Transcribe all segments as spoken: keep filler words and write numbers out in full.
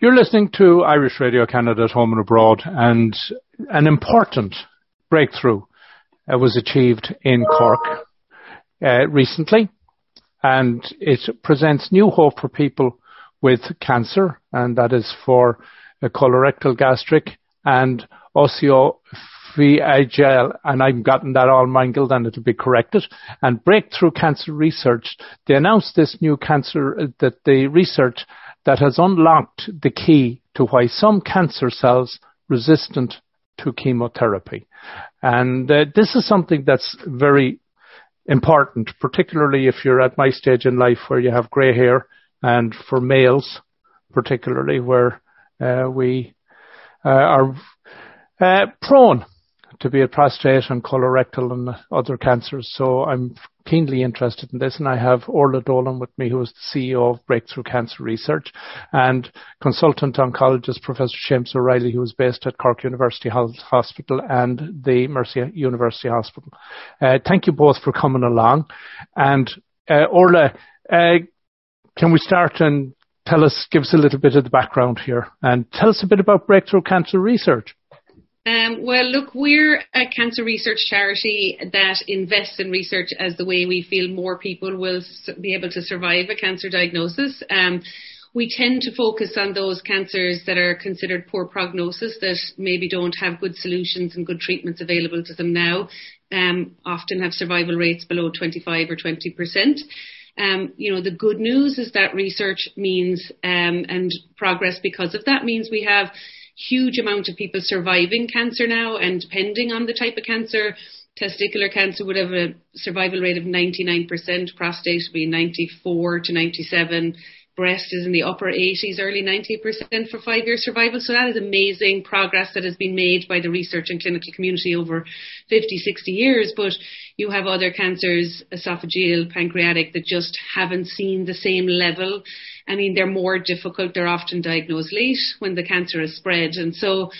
You're listening to Irish Radio Canada at home and abroad, and an important breakthrough uh, was achieved in Cork uh, recently, and it presents new hope for people with cancer, and that is for uh, colorectal, gastric and oesophageal, and I've gotten that all mangled and it'll be corrected. And Breakthrough Cancer Research, they announced this new cancer, that the research that has unlocked the key to why some cancer cells resistant to chemotherapy. And uh, this is something that's very important, particularly if you're at my stage in life where you have grey hair, and for males particularly, where uh, we uh, are uh, prone to be a prostate and colorectal and other cancers. So I'm keenly interested in this, and I have Orla Dolan with me, who is the C E O of Breakthrough Cancer Research, and consultant oncologist Professor James O'Reilly, who is based at Cork University Hospital and the Mercy University Hospital. Uh, thank you both for coming along. And uh, Orla, uh, can we start and tell us, give us a little bit of the background here, and tell us a bit about Breakthrough Cancer Research. Um, well, look, we're a cancer research charity that invests in research as the way we feel more people will be able to survive a cancer diagnosis. Um, we tend to focus on those cancers that are considered poor prognosis, that maybe don't have good solutions and good treatments available to them now, um, often have survival rates below twenty-five or twenty percent. Um, you know, the good news is that research means, um, and progress because of that means we have huge amount of people surviving cancer now, and depending on the type of cancer, testicular cancer would have a survival rate of ninety-nine percent, prostate would be ninety-four to ninety-seven, breast is in the upper eighties, early ninety percent for five-year survival. So that is amazing progress that has been made by the research and clinical community over fifty, sixty years, but you have other cancers, esophageal, pancreatic, that just haven't seen the same level. I mean, they're more difficult. They're often diagnosed late when the cancer has spread. And so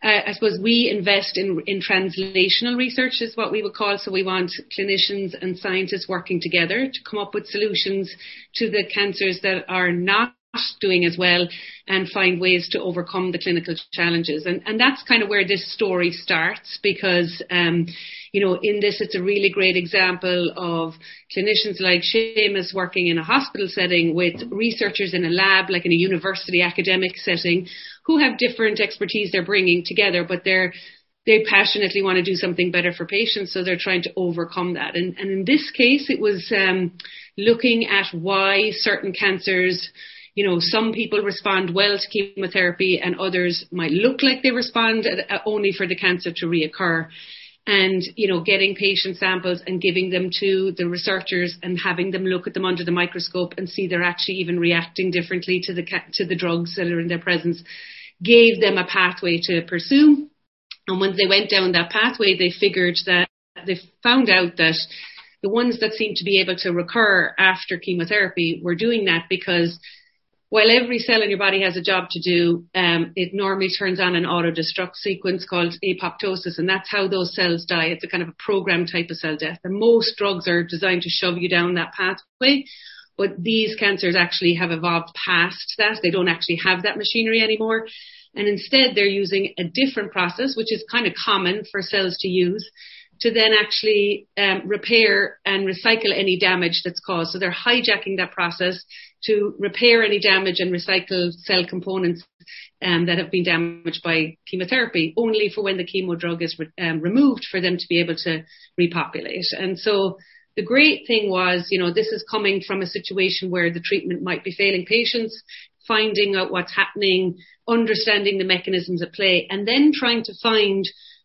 uh, I suppose we invest in, in translational research is what we would call. So we want clinicians and scientists working together to come up with solutions to the cancers that are not doing as well, and find ways to overcome the clinical challenges. And, and that's kind of where this story starts, because, um, you know, in this, it's a really great example of clinicians like Seamus working in a hospital setting with researchers in a lab, like in a university academic setting, who have different expertise they're bringing together, but they're They passionately want to do something better for patients, so they're trying to overcome that. And, and in this case, it was um, looking at why certain cancers, you know, some people respond well to chemotherapy and others might look like they respond only for the cancer to reoccur. And, you know, getting patient samples and giving them to the researchers and having them look at them under the microscope and see they're actually even reacting differently to the to the drugs that are in their presence gave them a pathway to pursue. And once they went down that pathway, they figured that they found out that the ones that seemed to be able to recur after chemotherapy were doing that because while every cell in your body has a job to do, um, it normally turns on an autodestruct sequence called apoptosis. And that's how those cells die. It's a kind of a programmed type of cell death. And most drugs are designed to shove you down that pathway. But these cancers actually have evolved past that. They don't actually have that machinery anymore. And instead, they're using a different process, which is kind of common for cells to use, to then actually um, repair and recycle any damage that's caused. So they're hijacking that process to repair any damage and recycle cell components um, that have been damaged by chemotherapy, only for when the chemo drug is re- um, removed for them to be able to repopulate. And so the great thing was, you know, this is coming from a situation where the treatment might be failing patients, finding out what's happening, understanding the mechanisms at play, and then trying to find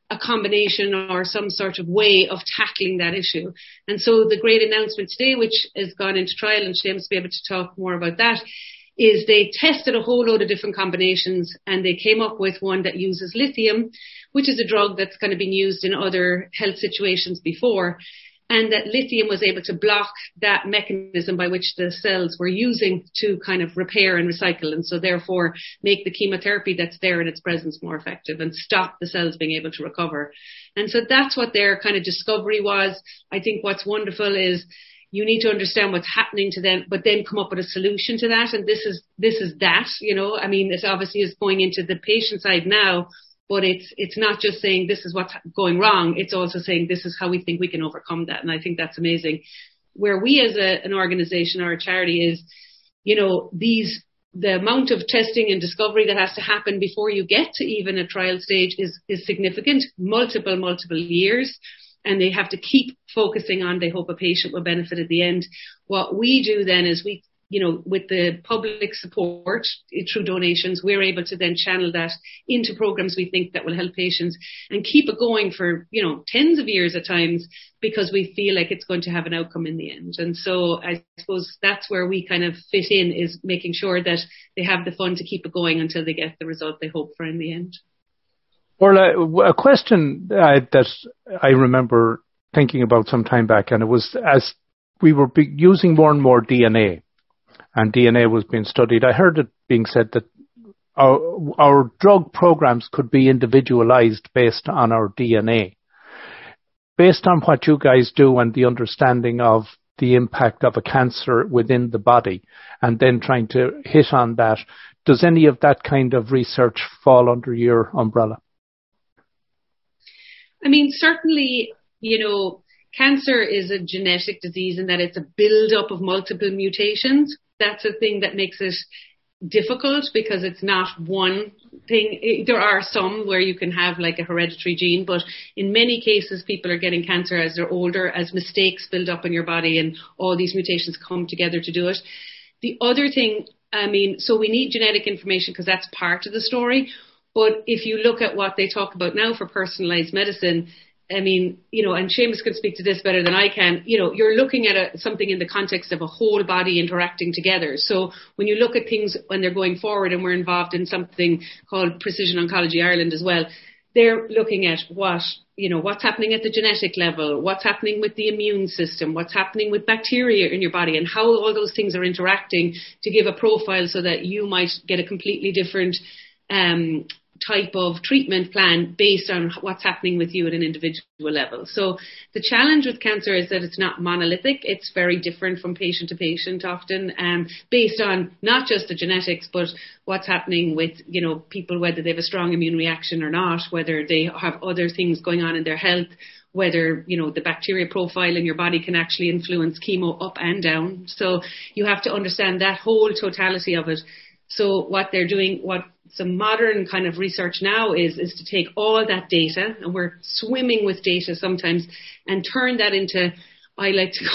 a combination or some sort of way of tackling that issue. And so the great announcement today, which has gone into trial, and Seamus will be able to talk more about that, is they tested a whole load of different combinations, and they came up with one that uses lithium, which is a drug that's kind of been used in other health situations before, and that lithium was able to block that mechanism by which the cells were using to kind of repair and recycle, and so therefore make the chemotherapy that's there in its presence more effective and stop the cells being able to recover. And so that's what their kind of discovery was. I think what's wonderful is, you need to understand what's happening to them, but then come up with a solution to that. And this is, this is that, you know, I mean, it's obviously is going into the patient side now, but it's, it's not just saying this is what's going wrong. It's also saying this is how we think we can overcome that. And I think that's amazing. Where we as a, an organization or a charity is, you know, these, the amount of testing and discovery that has to happen before you get to even a trial stage is, is significant, multiple, multiple years. And they have to keep focusing on, they hope a patient will benefit at the end. What we do then is we, you know, with the public support through donations, we're able to then channel that into programs we think that will help patients and keep it going for, you know, tens of years at times, because we feel like it's going to have an outcome in the end. And so I suppose that's where we kind of fit in, is making sure that they have the fund to keep it going until they get the result they hope for in the end. Orla, a question uh, that I remember thinking about some time back, and it was as we were be- using more and more D N A, and D N A was being studied, I heard it being said that our, our drug programs could be individualized based on our D N A. Based on what you guys do and the understanding of the impact of a cancer within the body, and then trying to hit on that, does any of that kind of research fall under your umbrella? I mean, certainly, you know, cancer is a genetic disease in that it's a build-up of multiple mutations. That's a thing that makes it difficult, because it's not one thing. There are some where you can have like a hereditary gene, but in many cases, people are getting cancer as they're older, as mistakes build up in your body and all these mutations come together to do it. The other thing, I mean, so we need genetic information because that's part of the story. But if you look at what they talk about now for personalized medicine, I mean, you know, and Seamus can speak to this better than I can, you know, you're looking at a, something in the context of a whole body interacting together. So when you look at things when they're going forward, and we're involved in something called Precision Oncology Ireland as well, they're looking at what, you know, what's happening at the genetic level, what's happening with the immune system, what's happening with bacteria in your body, and how all those things are interacting to give a profile so that you might get a completely different um type of treatment plan based on what's happening with you at an individual level. So the challenge with cancer is that it's not monolithic. It's very different from patient to patient often, um, based on not just the genetics, but what's happening with, you know, people, whether they have a strong immune reaction or not, whether they have other things going on in their health, whether, you know, the bacteria profile in your body can actually influence chemo up and down. So you have to understand that whole totality of it. So what they're doing, what some modern kind of research now is, is to take all that data, and we're swimming with data sometimes, and turn that into, I like to,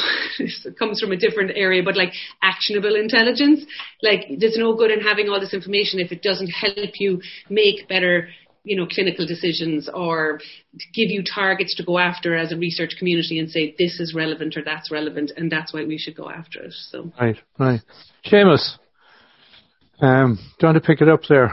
it comes from a different area, but like actionable intelligence. Like there's no good in having all this information if it doesn't help you make better, you know, clinical decisions, or give you targets to go after as a research community and say, this is relevant or that's relevant, and that's why we should go after it. So. Right, right. Seamus. Um, do you want to pick it up there?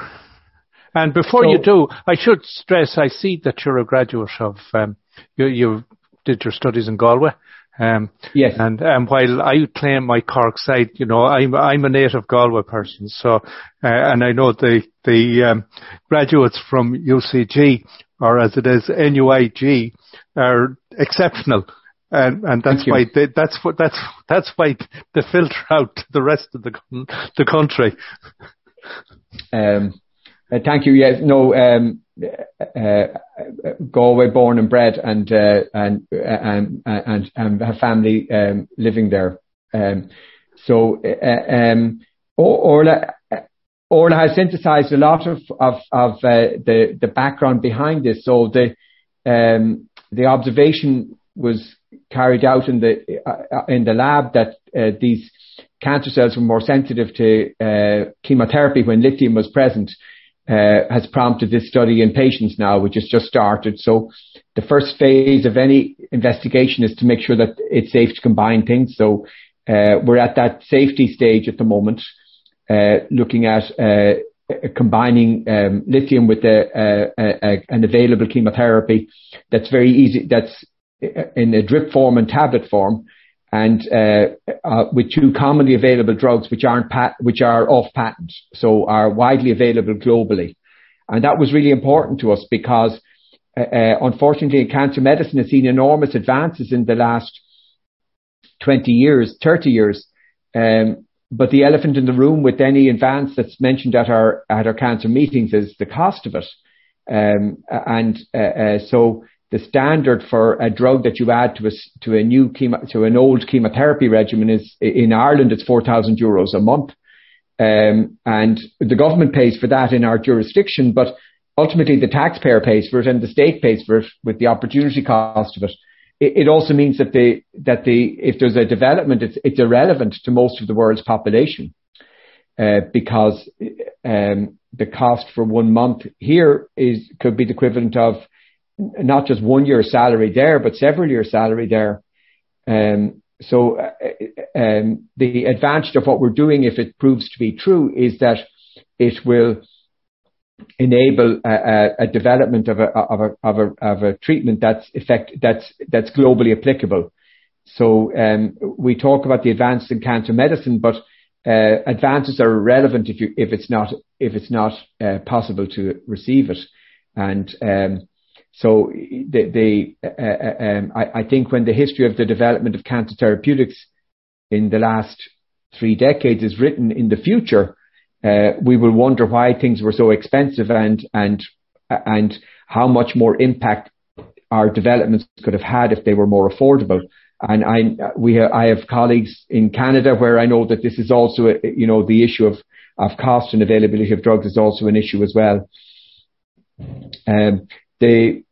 And before so, you do, I should stress, I see that you're a graduate of, um, you, you did your studies in Galway. Um, yes. And, and while I claim my Cork side, you know, I'm, I'm a native Galway person. So, uh, and I know the, the, um, graduates from U C G, or as it is, N U I G, are exceptional. And, and that's why they, that's what that's that's why they filter out to the rest of the the country. Um, uh, thank you. Yes, no. Um, uh, Galway, born and bred, and uh, and, uh, and and and have family um, living there. Um, so uh, um, Orla Orla has synthesised a lot of of, of uh, the the background behind this. So the um, the observation was carried out in the uh, in the lab that uh, these cancer cells were more sensitive to uh, chemotherapy when lithium was present, uh, has prompted this study in patients now, which has just started. So the first phase of any investigation is to make sure that it's safe to combine things. So uh, we're at that safety stage at the moment, uh, looking at uh, combining um, lithium with a, a, a, an available chemotherapy that's very easy, that's in a drip form and tablet form, and uh, uh, with two commonly available drugs which aren't pat- which are off patent, so are widely available globally. And that was really important to us because, uh, uh, unfortunately, cancer medicine has seen enormous advances in the last twenty years, thirty years. Um, but the elephant in the room with any advance that's mentioned at our at our cancer meetings is the cost of it. Um, and uh, uh, so the standard for a drug that you add to a to a new chemo, to an old chemotherapy regimen is in Ireland it's four thousand euros a month, um, and the government pays for that in our jurisdiction, but ultimately the taxpayer pays for it and the state pays for it with the opportunity cost of it. It, it also means that the that the if there's a development, it's it's irrelevant to most of the world's population, uh, because um, the cost for one month here is could be the equivalent of not just one year's salary there, but several years' salary there. Um, so uh, um, the advantage of what we're doing, if it proves to be true, is that it will enable a, a, a development of a, of a of a of a treatment that's effect that's that's globally applicable. So um, we talk about the advances in cancer medicine, but uh, advances are irrelevant if you if it's not if it's not uh, possible to receive it. And um, So the, the, uh, um, I, I think when the history of the development of cancer therapeutics in the last three decades is written in the future, uh, we will wonder why things were so expensive and and and how much more impact our developments could have had if they were more affordable. And I we ha- I have colleagues in Canada where I know that this is also a, you know the issue of of cost and availability of drugs is also an issue as well. Um, They,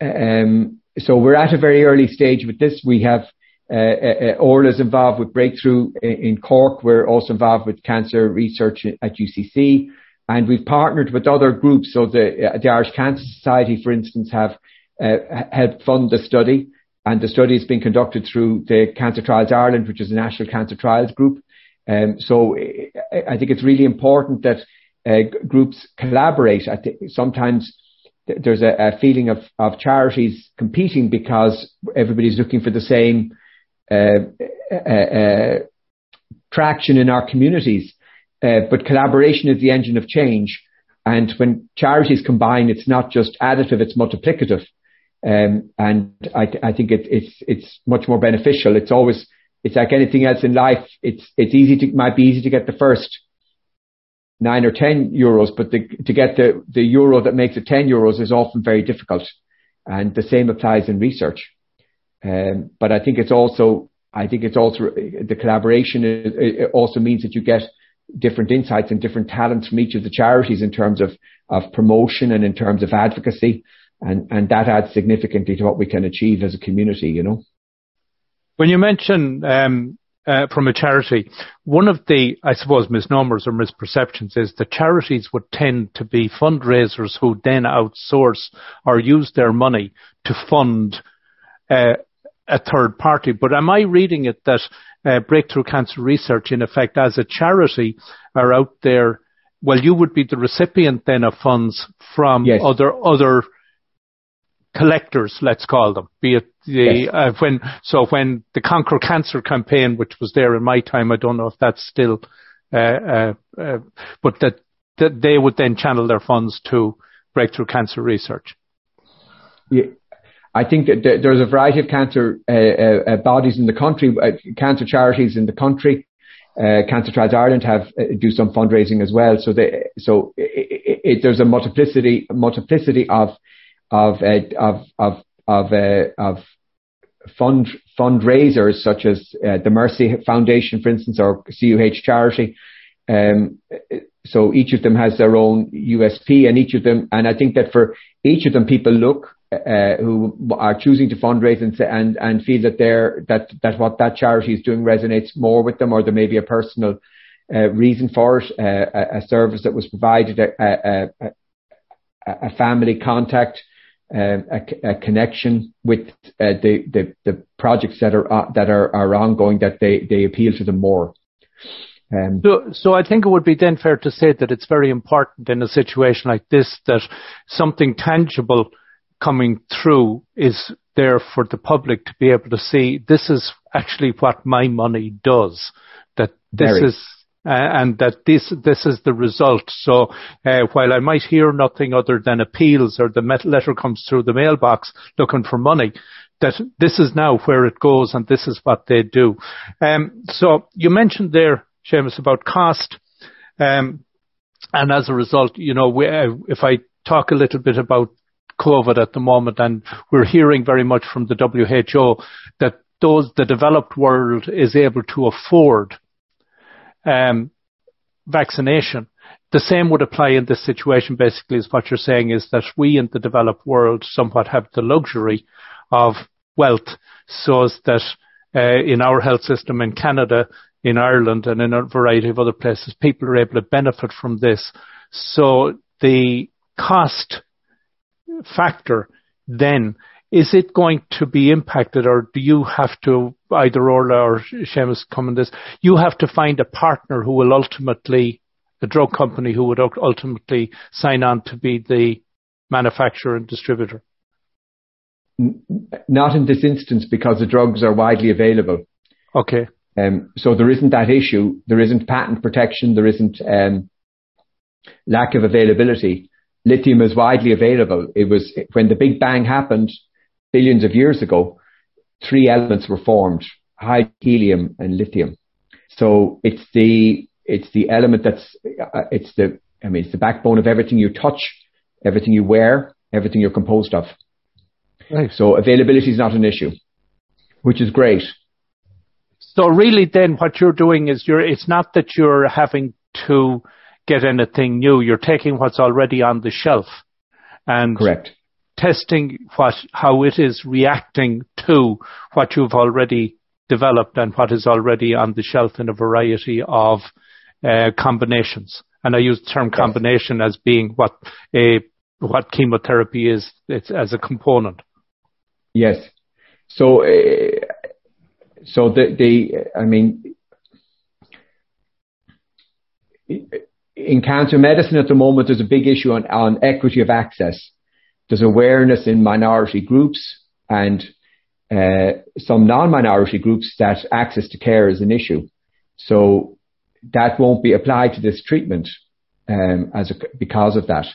um, so we're at a very early stage with this. We have uh, uh, Orla's involved with Breakthrough in Cork. We're also involved with Cancer Research at U C C, and we've partnered with other groups. So the, uh, the Irish Cancer Society, for instance, have uh, helped fund the study, and the study has been conducted through the Cancer Trials Ireland, which is a national cancer trials group. Um, so I think it's really important that uh, groups collaborate. I think sometimes there's a, a feeling of, of charities competing because everybody's looking for the same uh, uh, uh, traction in our communities. Uh, but collaboration is the engine of change. And when charities combine, it's not just additive, it's multiplicative. Um, and I, th- I think it, it's it's much more beneficial. It's always, it's like anything else in life. It's it's easy to, might be easy to get the first nine or ten euros, but the, to get the, the euro that makes it ten euros is often very difficult. And the same applies in research. Um, but I think it's also, I think it's also, the collaboration is, it also means that you get different insights and different talents from each of the charities in terms of, of promotion and in terms of advocacy. And, and that adds significantly to what we can achieve as a community, you know. When you mention, um, Uh, from a charity, one of the, I suppose, misnomers or misperceptions is that charities would tend to be fundraisers who then outsource or use their money to fund uh, a third party. But am I reading it that uh, Breakthrough Cancer Research, in effect, as a charity, are out there? Well, you would be the recipient then of funds from yes. other other collectors, let's call them, be it the, yes. uh, when, so when the Conquer Cancer campaign, which was there in my time, I don't know if that's still, uh, uh, uh, but that, that they would then channel their funds to Breakthrough Cancer Research. Yeah. I think that there's a variety of cancer uh, uh, bodies in the country, uh, cancer charities in the country. Uh, Cancer Trials Ireland have uh, do some fundraising as well. So they, so it, it, there's a multiplicity, multiplicity of Of, uh, of of of uh, of fund fundraisers such as uh, the Mercy Foundation, for instance, or C U H Charity. Um, so each of them has their own U S P, and each of them, and I think that for each of them, people look uh, who are choosing to fundraise and and and feel that they're that that what that charity is doing resonates more with them, or there may be a personal uh, reason for it, uh, a, a service that was provided, a a, a, a family contact. Um, a, a connection with uh, the, the the projects that are uh, that are, are ongoing, that they, they appeal to them more. Um, so, so I think it would be then fair to say that it's very important in a situation like this that something tangible coming through is there for the public to be able to see. This is actually what my money does. That this very. is. Uh, and that this this is the result. So uh, while I might hear nothing other than appeals or the letter comes through the mailbox looking for money, that this is now where it goes and this is what they do. Um, so you mentioned there, Seamus, about cost. Um, and as a result, you know, we, uh, if I talk a little bit about COVID at the moment, and we're hearing very much from the W H O that those, the developed world is able to afford um, vaccination. The same would apply in this situation, basically, is what you're saying, is that we in the developed world somewhat have the luxury of wealth, so that uh, in our health system in Canada, in Ireland, and in a variety of other places, people are able to benefit from this. So the cost factor then, is it going to be impacted, or do you have to, either Orla or Seamus come on this, you have to find a partner who will ultimately, a drug company who would ultimately sign on to be the manufacturer and distributor? Not in this instance, because the drugs are widely available. Okay. Um, so there isn't that issue. There isn't patent protection. There isn't um, lack of availability. Lithium is widely available. It was when the Big Bang happened billions of years ago, three elements were formed: hydrogen, helium and lithium. So it's the it's the element that's uh, it's the I mean it's the backbone of everything you touch, everything you wear, everything you're composed of. Right. So availability is not an issue, which is great. So really then what you're doing is you're it's not that you're having to get anything new. You're taking what's already on the shelf and Correct. testing what how it is reacting to what you've already developed and what is already on the shelf in a variety of uh, combinations. And I use the term combination yes. as being what a what chemotherapy is, it's as a component. Yes. So... Uh, So the, the, I mean, in cancer medicine at the moment, there's a big issue on, on equity of access. There's awareness in minority groups and uh, some non-minority groups that access to care is an issue. So that won't be applied to this treatment um, as a, because of that,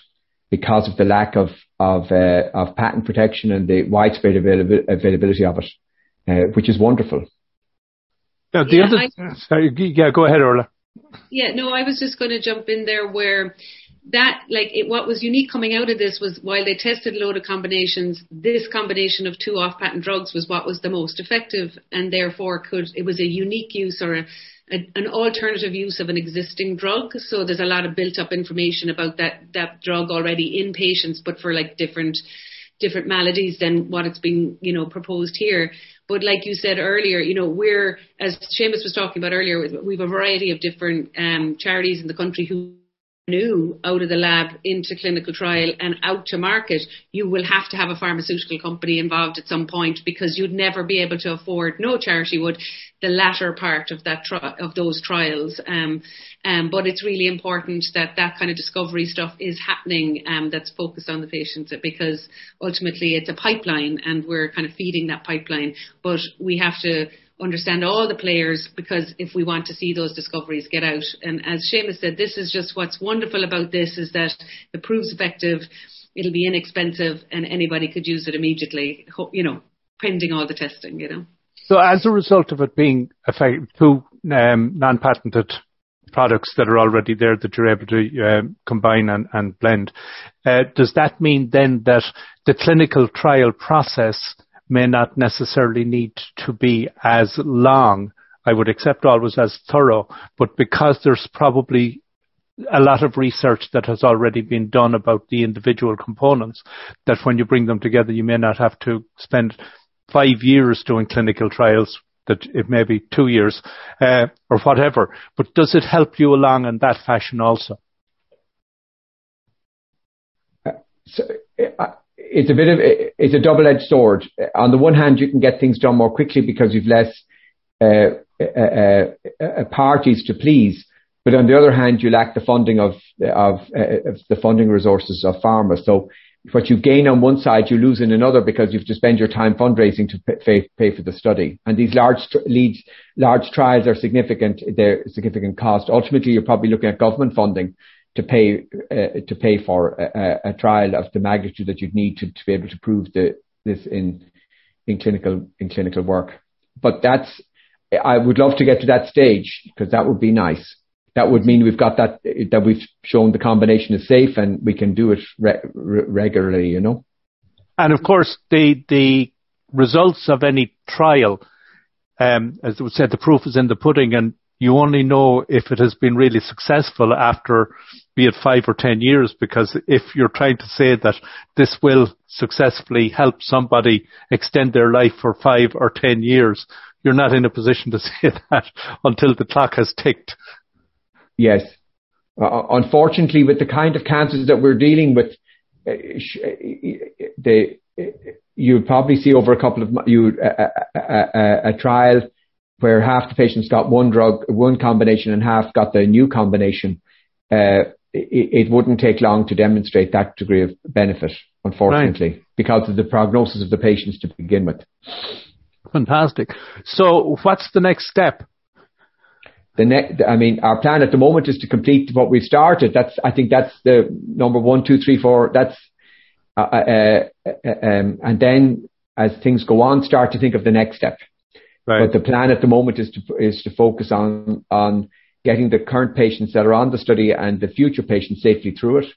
because of the lack of of, uh, of patent protection and the widespread avail- availability of it, uh, which is wonderful. Now, the yeah, other, I, sorry, yeah, go ahead, Orla. Yeah, no, I was just going to jump in there where that, like, it, what was unique coming out of this was while they tested a load of combinations, this combination of two off-patent drugs was what was the most effective, and therefore could it was a unique use or a, a, an alternative use of an existing drug. So there's a lot of built-up information about that that drug already in patients, but for like different. different maladies than what it's been, you know, proposed here. But like you said earlier, you know, we're, as Seamus was talking about earlier, we've a variety of different um, charities in the country who knew out of the lab into clinical trial and out to market, you will have to have a pharmaceutical company involved at some point, because you'd never be able to afford, no charity would, the latter part of that tri- of those trials. Um, um, but it's really important that that kind of discovery stuff is happening um, that's focused on the patients, because ultimately it's a pipeline and we're kind of feeding that pipeline. But we have to understand all the players, because if we want to see those discoveries get out. And as Seamus said, this is just what's wonderful about this, is that it proves effective, it'll be inexpensive, and anybody could use it immediately, you know, pending all the testing, you know. So as a result of it being effect- two um, non-patented products that are already there that you're able to uh, combine and, and blend, uh, does that mean then that the clinical trial process may not necessarily need to be as long? I would accept always as thorough, but because there's probably a lot of research that has already been done about the individual components, that when you bring them together, you may not have to spend five years doing clinical trials, that it may be two years uh, or whatever. But does it help you along in that fashion also? Uh, so, uh, It's a bit of, it's a double-edged sword. On the one hand, you can get things done more quickly because you've less uh, uh, uh, parties to please. But on the other hand, you lack the funding of, of, uh, of the funding resources of pharma. So what you gain on one side, you lose in another, because you have to spend your time fundraising to pay, pay for the study. And these large leads, large trials are significant. They're significant cost. Ultimately, you're probably looking at government funding to pay uh, to pay for a, a trial of the magnitude that you'd need to, to be able to prove the, this in in clinical in clinical work. But that's, I would love to get to that stage, because that would be nice. That would mean we've got that, that we've shown the combination is safe and we can do it re- re- regularly, you know. And of course, the the results of any trial, um, as we said, the proof is in the pudding, and you only know if it has been really successful after, be it five or ten years, because if you're trying to say that this will successfully help somebody extend their life for five or ten years, you're not in a position to say that until the clock has ticked. Yes. Uh, unfortunately, with the kind of cancers that we're dealing with, uh, they, you'll probably see over a couple of months you, uh, uh, uh, a trial where half the patients got one drug, one combination, and half got the new combination. Uh, it, it wouldn't take long to demonstrate that degree of benefit, unfortunately, right, because of the prognosis of the patients to begin with. Fantastic. So what's the next step? The next, I mean, our plan at the moment is to complete what we've started. That's, I think that's the number one, two, three, four. That's, uh, uh, uh, um, and then as things go on, start to think of the next step. Right. But the plan at the moment is to, is to focus on, on getting the current patients that are on the study and the future patients safely through it.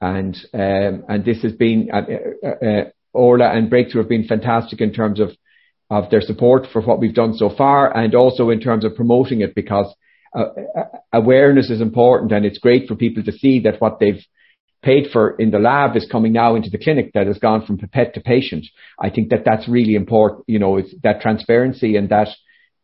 And, um, and this has been, uh, uh, uh, Orla and Breakthrough have been fantastic in terms of of their support for what we've done so far, and also in terms of promoting it, because uh, awareness is important, and it's great for people to see that what they've paid for in the lab is coming now into the clinic, that has gone from pipette to patient. I think that that's really important, you know, it's that transparency, and that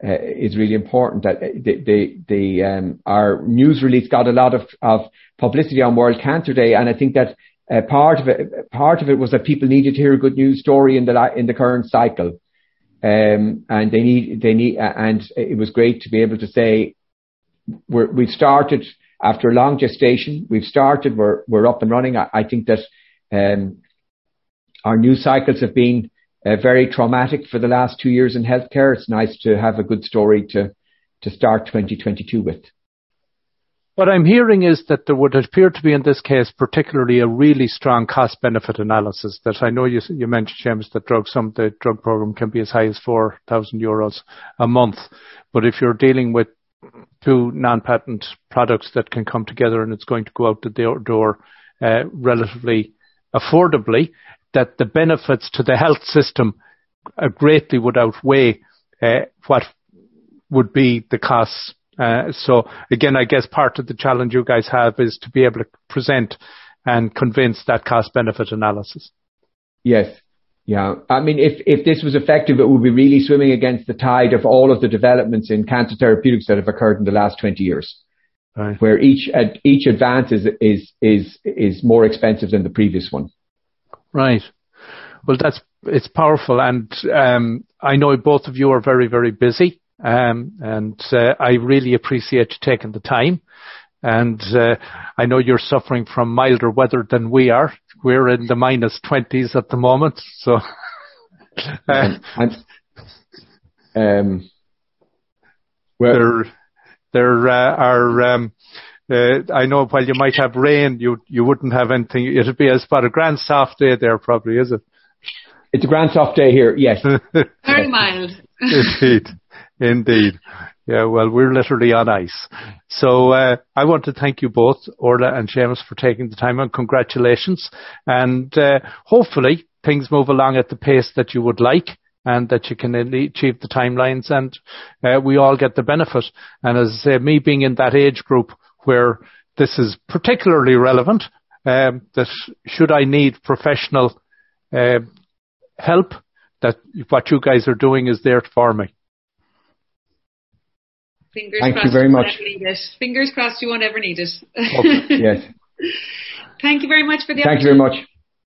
uh, is really important. That the, the, the um, our news release got a lot of, of publicity on World Cancer Day, and I think that uh, part of it, part of it was that people needed to hear a good news story in the in the current cycle. Um, and they need, they need, uh, and it was great to be able to say, we're, we've started after a long gestation. We've started, we're, we're up and running. I, I think that, um, our news cycles have been uh, very traumatic for the last two years in healthcare. It's nice to have a good story to, to start twenty twenty-two with. What I'm hearing is that there would appear to be in this case, particularly a really strong cost-benefit analysis. That I know you, you mentioned, James, that drug, some the drug program can be as high as four thousand euros a month. But if you're dealing with two non-patent products that can come together and it's going to go out the door uh, relatively affordably, that the benefits to the health system uh, greatly would outweigh uh, what would be the costs. Uh, so again, I guess part of the challenge you guys have is to be able to present and convince that cost-benefit analysis. Yes. Yeah. I mean, if, if this was effective, it would be really swimming against the tide of all of the developments in cancer therapeutics that have occurred in the last twenty years, right, where each ad, each advance is, is, is, is more expensive than the previous one. Right. Well, that's, it's powerful. And um, I know both of you are very, very busy. Um, and uh, I really appreciate you taking the time. And uh, I know you're suffering from milder weather than we are. We're in the minus twenties at the moment. So, uh, and, and, um, well, there, there uh, are. Um, uh, I know while you might have rain, you you wouldn't have anything. It'd be about a grand soft day there, probably, is it? It's a grand soft day here. Yes, very mild. Indeed. Indeed. Yeah, well, we're literally on ice. So uh, I want to thank you both, Orla and Seamus, for taking the time, and congratulations. And uh, hopefully things move along at the pace that you would like and that you can achieve the timelines, and uh, we all get the benefit. And as I say, me being in that age group where this is particularly relevant, um, that should I need professional uh, help, that what you guys are doing is there for me. Fingers Thank crossed you very you much. Fingers crossed you won't ever need it. Okay. Yes. Thank you very much for the Thank opportunity. Thank you very much.